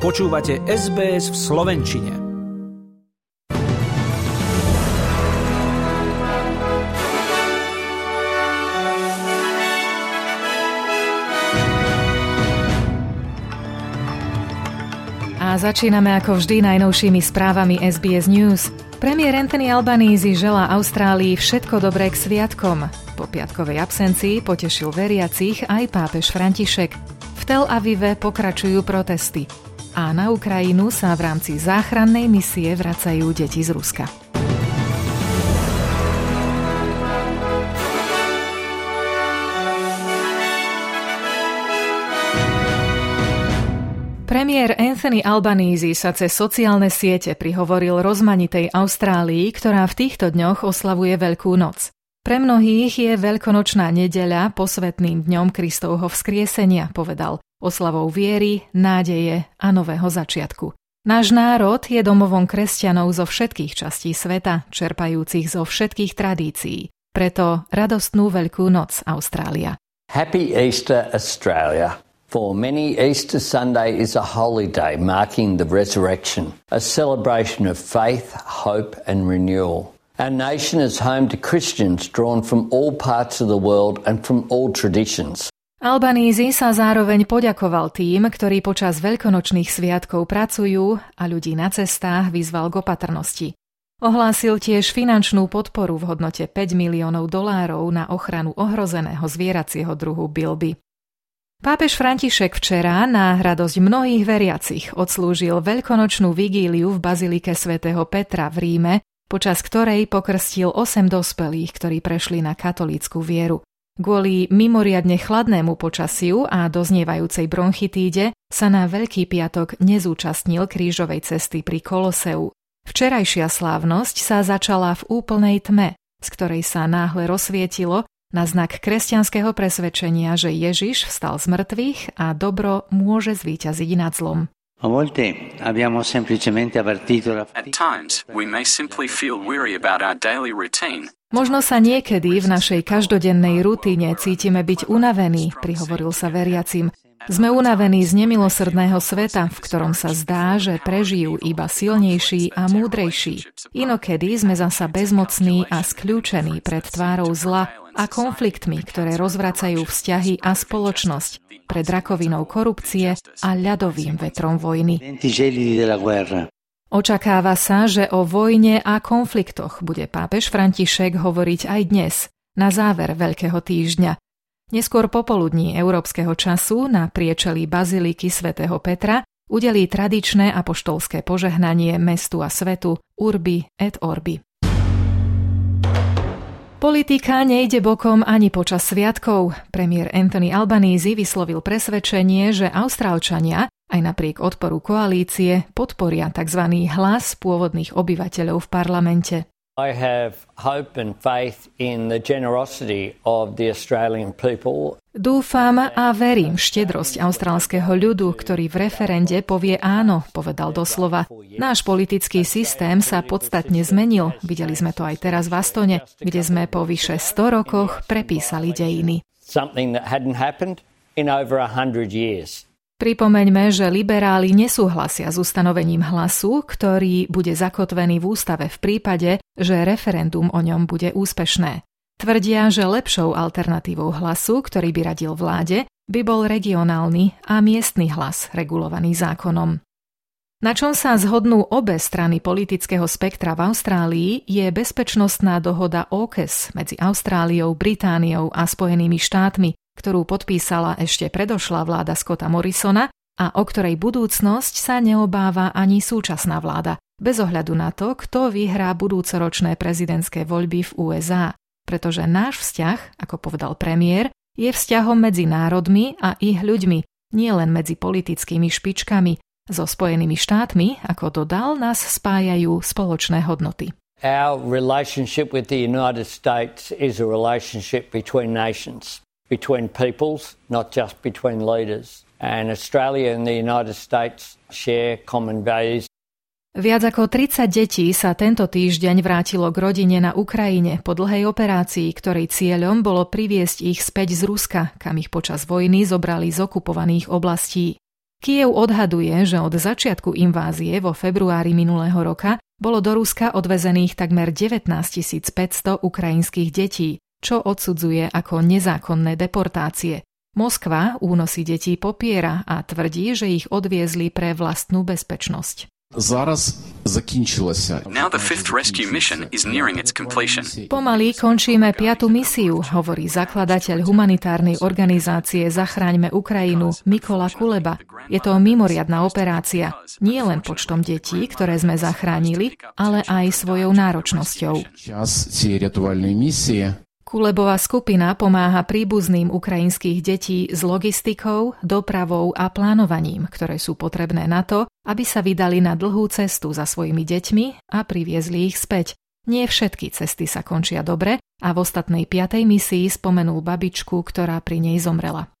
Počúvate SBS v slovenčine. A začíname ako vždy najnovšími správami SBS News. Premiér Anthony Albanese želá Austrálii všetko dobré k sviatkom. Po piatkovej absencii potešil veriacich aj pápež František. V Tel Avive pokračujú protesty. A na Ukrajinu sa v rámci záchrannej misie vracajú deti z Ruska. Premiér Anthony Albanese sa cez sociálne siete prihovoril rozmanitej Austrálii, ktorá v týchto dňoch oslavuje Veľkú noc. Pre mnohých je Veľkonočná nedeľa posvätným dňom Kristovho vzkriesenia, povedal, oslavou viery, nádeje a nového začiatku. Náš národ je domovom kresťanov zo všetkých častí sveta, čerpajúcich zo všetkých tradícií. Preto radostnú Veľkú noc, Austrália. Happy Easter, Australia. For many, Easter Sunday is a holy day marking the resurrection, a celebration of faith, hope and renewal. Our nation is home to Christians drawn from all parts of the world and from all traditions. Albanese sa zároveň poďakoval tým, ktorí počas veľkonočných sviatkov pracujú a ľudí na cestách vyzval k opatrnosti. Ohlásil tiež finančnú podporu v hodnote $5 miliónov na ochranu ohrozeného zvieracieho druhu bilby. Pápež František včera na radosť mnohých veriacich odslúžil veľkonočnú vigíliu v Bazilike svätého Petra v Ríme, počas ktorej pokrstil 8 dospelých, ktorí prešli na katolícku vieru. Kvôli mimoriadne chladnému počasiu a doznievajúcej bronchitíde sa na Veľký piatok nezúčastnil krížovej cesty pri Koloseu. Včerajšia slávnosť sa začala v úplnej tme, z ktorej sa náhle rozsvietilo na znak kresťanského presvedčenia, že Ježiš vstal z mŕtvych a dobro môže zvíťaziť nad zlom. At times, we may simply feel weary about our daily routine. Možno sa niekedy v našej každodennej rutine cítime byť unavení, prihovoril sa veriacim. Sme unavení z nemilosrdného sveta, v ktorom sa zdá, že prežijú iba silnejší a múdrejší. Inokedy sme zasa bezmocní a skľúčení pred tvárou zla a konfliktmi, ktoré rozvracajú vzťahy a spoločnosť, pred rakovinou korupcie a ľadovým vetrom vojny. Očakáva sa, že o vojne a konfliktoch bude pápež František hovoriť aj dnes, na záver Veľkého týždňa. Neskôr popoludní európskeho času na priečelí Baziliky svätého Petra udelí tradičné apoštolské požehnanie mestu a svetu Urbi et Orbi. Politika nejde bokom ani počas sviatkov. Premiér Anthony Albanese vyslovil presvedčenie, že Austrálčania, aj napriek odporu koalície, podporia tzv. Hlas pôvodných obyvateľov v parlamente. I have hope and faith in the generosity of the Australian people. Dúfam a verím v štedrosť austrálskeho ľudu, ktorý v referende povie áno, povedal doslova. Náš politický systém sa podstatne zmenil, videli sme to aj teraz v Astone, kde sme po vyše 100 rokoch prepísali dejiny. Something that hadn't happened in over 100 years. Pripomeňme, že liberáli nesúhlasia s ustanovením hlasu, ktorý bude zakotvený v ústave v prípade, že referendum o ňom bude úspešné. Tvrdia, že lepšou alternatívou hlasu, ktorý by radil vláde, by bol regionálny a miestny hlas regulovaný zákonom. Na čom sa zhodnú obe strany politického spektra v Austrálii je bezpečnostná dohoda OKES medzi Austráliou, Britániou a Spojenými štátmi, ktorú podpísala ešte predošlá vláda Scotta Morrisona a o ktorej budúcnosť sa neobáva ani súčasná vláda, bez ohľadu na to, kto vyhrá budúcoročné prezidentské voľby v USA. Pretože náš vzťah, ako povedal premiér, je vzťahom medzi národmi a ich ľuďmi, nielen medzi politickými špičkami. So Spojenými štátmi, ako dodal, nás spájajú spoločné hodnoty. Our relationship with the United States is a relationship between nations. Between peoples, not just between leaders. And Australia and the United States share common values. Viac ako 30 detí sa tento týždeň vrátilo k rodine na Ukrajine po dlhej operácii, ktorej cieľom bolo priviesť ich späť z Ruska, kam ich počas vojny zobrali z okupovaných oblastí. Kyjev odhaduje, že od začiatku invázie vo februári minulého roka bolo do Ruska odvezených takmer 19 500 ukrajinských detí, čo odsudzuje ako nezákonné deportácie. Moskva únosy detí popiera a tvrdí, že ich odviezli pre vlastnú bezpečnosť. Now the fifth rescue mission is nearing its completion. Pomaly končíme 5. misiu, hovorí zakladateľ humanitárnej organizácie Zachráňme Ukrajinu Mykola Kuleba. Je to mimoriadna operácia, nie len počtom detí, ktoré sme zachránili, ale aj svojou náročnosťou. Kulebová skupina pomáha príbuzným ukrajinských detí s logistikou, dopravou a plánovaním, ktoré sú potrebné na to, aby sa vydali na dlhú cestu za svojimi deťmi a priviezli ich späť. Nie všetky cesty sa končia dobre a v ostatnej 5. misii spomenul babičku, ktorá pri nej zomrela.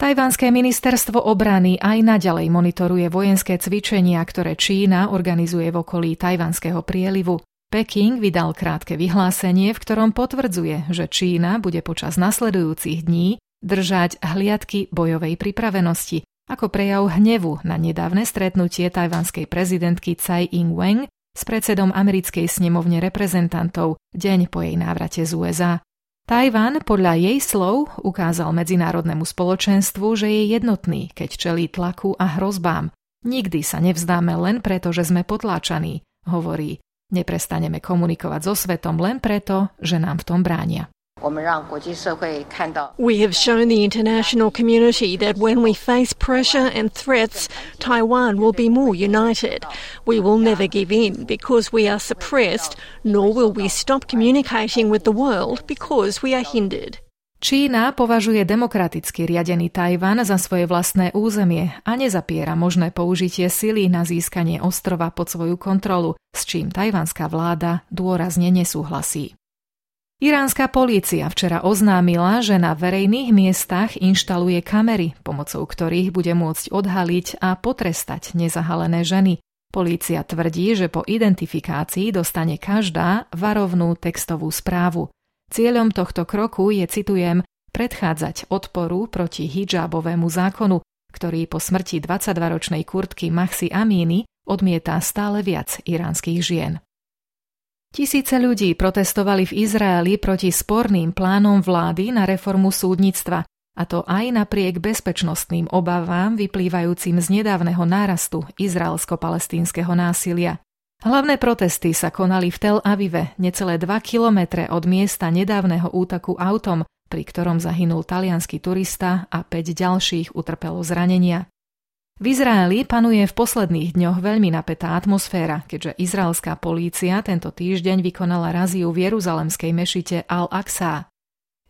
Tajvanské ministerstvo obrany aj naďalej monitoruje vojenské cvičenia, ktoré Čína organizuje v okolí Tajvanského prielivu. Peking vydal krátke vyhlásenie, v ktorom potvrdzuje, že Čína bude počas nasledujúcich dní držať hliadky bojovej pripravenosti ako prejav hnevu na nedávne stretnutie tajvanskej prezidentky Tsai Ing-wen s predsedom americkej snemovne reprezentantov deň po jej návrate z USA. Tajvan podľa jej slov ukázal medzinárodnému spoločenstvu, že je jednotný, keď čelí tlaku a hrozbám. Nikdy sa nevzdáme len preto, že sme potláčaní, hovorí. Neprestaneme komunikovať so svetom len preto, že nám v tom bránia. We have shown the international community that when we face pressure and threats, Taiwan will be more united. We will never give in because we are suppressed, nor will we stop communicating with the world because we are hindered. Čína považuje demokraticky riadený Tajvan za svoje vlastné územie a nezapiera možné použitie sily na získanie ostrova pod svoju kontrolu, s čím tajvanská vláda dôrazne nesúhlasí. Iránska polícia včera oznámila, že na verejných miestach inštaluje kamery, pomocou ktorých bude môcť odhaliť a potrestať nezahalené ženy. Polícia tvrdí, že po identifikácii dostane každá varovnú textovú správu. Cieľom tohto kroku je, citujem, predchádzať odporu proti hidžábovému zákonu, ktorý po smrti 22-ročnej Kurtky Mahsi Amini odmieta stále viac iránskych žien. Tisíce ľudí protestovali v Izraeli proti sporným plánom vlády na reformu súdnictva, a to aj napriek bezpečnostným obavám vyplývajúcim z nedávneho nárastu izraelsko-palestínskeho násilia. Hlavné protesty sa konali v Tel Avive, necelé 2 kilometre od miesta nedávneho útoku autom, pri ktorom zahynul taliansky turista a 5 ďalších utrpelo zranenia. V Izraeli panuje v posledných dňoch veľmi napätá atmosféra, keďže izraelská polícia tento týždeň vykonala raziu v jeruzalemskej mešite Al-Aqsa.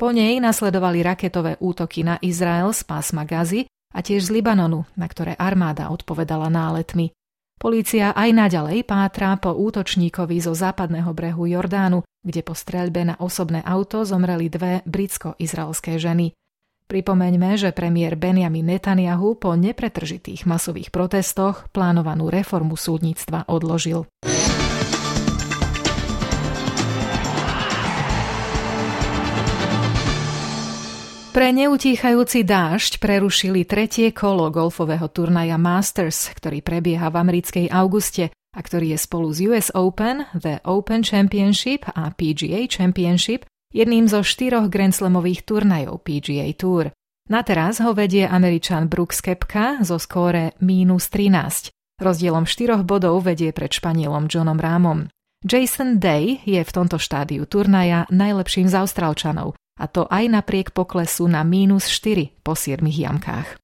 Po nej nasledovali raketové útoky na Izrael z pásma Gazy a tiež z Libanonu, na ktoré armáda odpovedala náletmi. Polícia aj naďalej pátra po útočníkovi zo západného brehu Jordánu, kde po streľbe na osobné auto zomreli 2 britsko-izraelské ženy. Pripomeňme, že premiér Benjamin Netanyahu po nepretržitých masových protestoch plánovanú reformu súdnictva odložil. Pre neutíchajúci dážď prerušili 3. kolo golfového turnaja Masters, ktorý prebieha v americkej Auguste a ktorý je spolu s US Open, The Open Championship a PGA Championship jedným zo 4 grandslamových turnajov PGA Tour. Na teraz ho vedie Američan Brooks Koepka zo skóre -13. Rozdielom 4 bodov vedie pred Španielom Johnom Ramom. Jason Day je v tomto štádiu turnaja najlepším z Austrálčanov, a to aj napriek poklesu na -4 po 7 jamkách.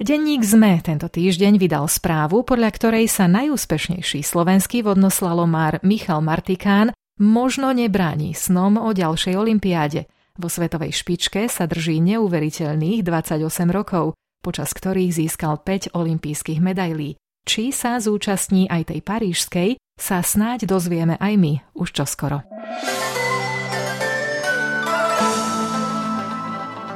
Denník ZME tento týždeň vydal správu, podľa ktorej sa najúspešnejší slovenský vodnoslalomár Michal Martikán možno nebráni snom o ďalšej olympiáde. Vo svetovej špičke sa drží neuveriteľných 28 rokov, počas ktorých získal 5 olympijských medailí. Či sa zúčastní aj tej parížskej, sa snáď dozvieme aj my už čoskoro.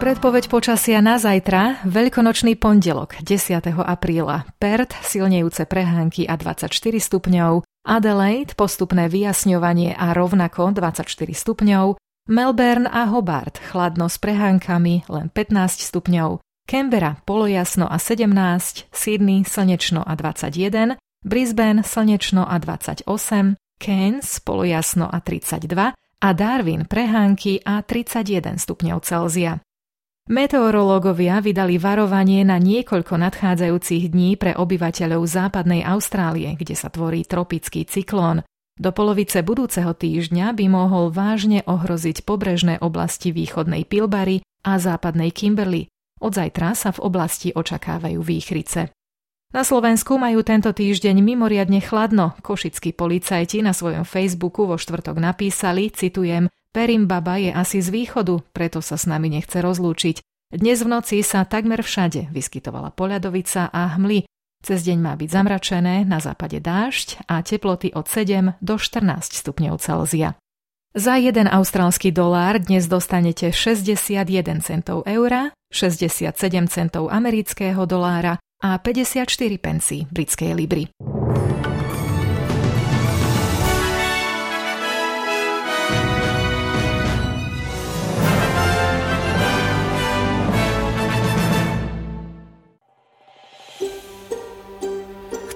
Predpoveď počasia na zajtra, veľkonočný pondelok, 10. apríla, Perth, silnejúce prehánky a 24 stupňov, Adelaide, postupné vyjasňovanie a rovnako 24 stupňov, Melbourne a Hobart, chladno s prehánkami, len 15 stupňov, Canberra polojasno a 17, Sydney slnečno a 21, Brisbane slnečno a 28, Cairns polojasno a 32 a Darwin prehánky a 31 stupňov Celzia. Meteorológovia vydali varovanie na niekoľko nadchádzajúcich dní pre obyvateľov západnej Austrálie, kde sa tvorí tropický cyklón. Do polovice budúceho týždňa by mohol vážne ohroziť pobrežné oblasti východnej Pilbary a západnej Kimberley. Od zajtra sa v oblasti očakávajú výchrice. Na Slovensku majú tento týždeň mimoriadne chladno. Košickí policajti na svojom Facebooku vo štvrtok napísali, citujem, Perimbaba je asi z východu, preto sa s nami nechce rozlúčiť. Dnes v noci sa takmer všade vyskytovala poľadovica a hmly. Cez deň má byť zamračené, na západe dážď a teploty od 7 do 14 stupňov Celzia. Za 1 austrálsky dolár dnes dostanete 61 centov eura, 67 centov amerického dolára a 54 pencí britskej libry.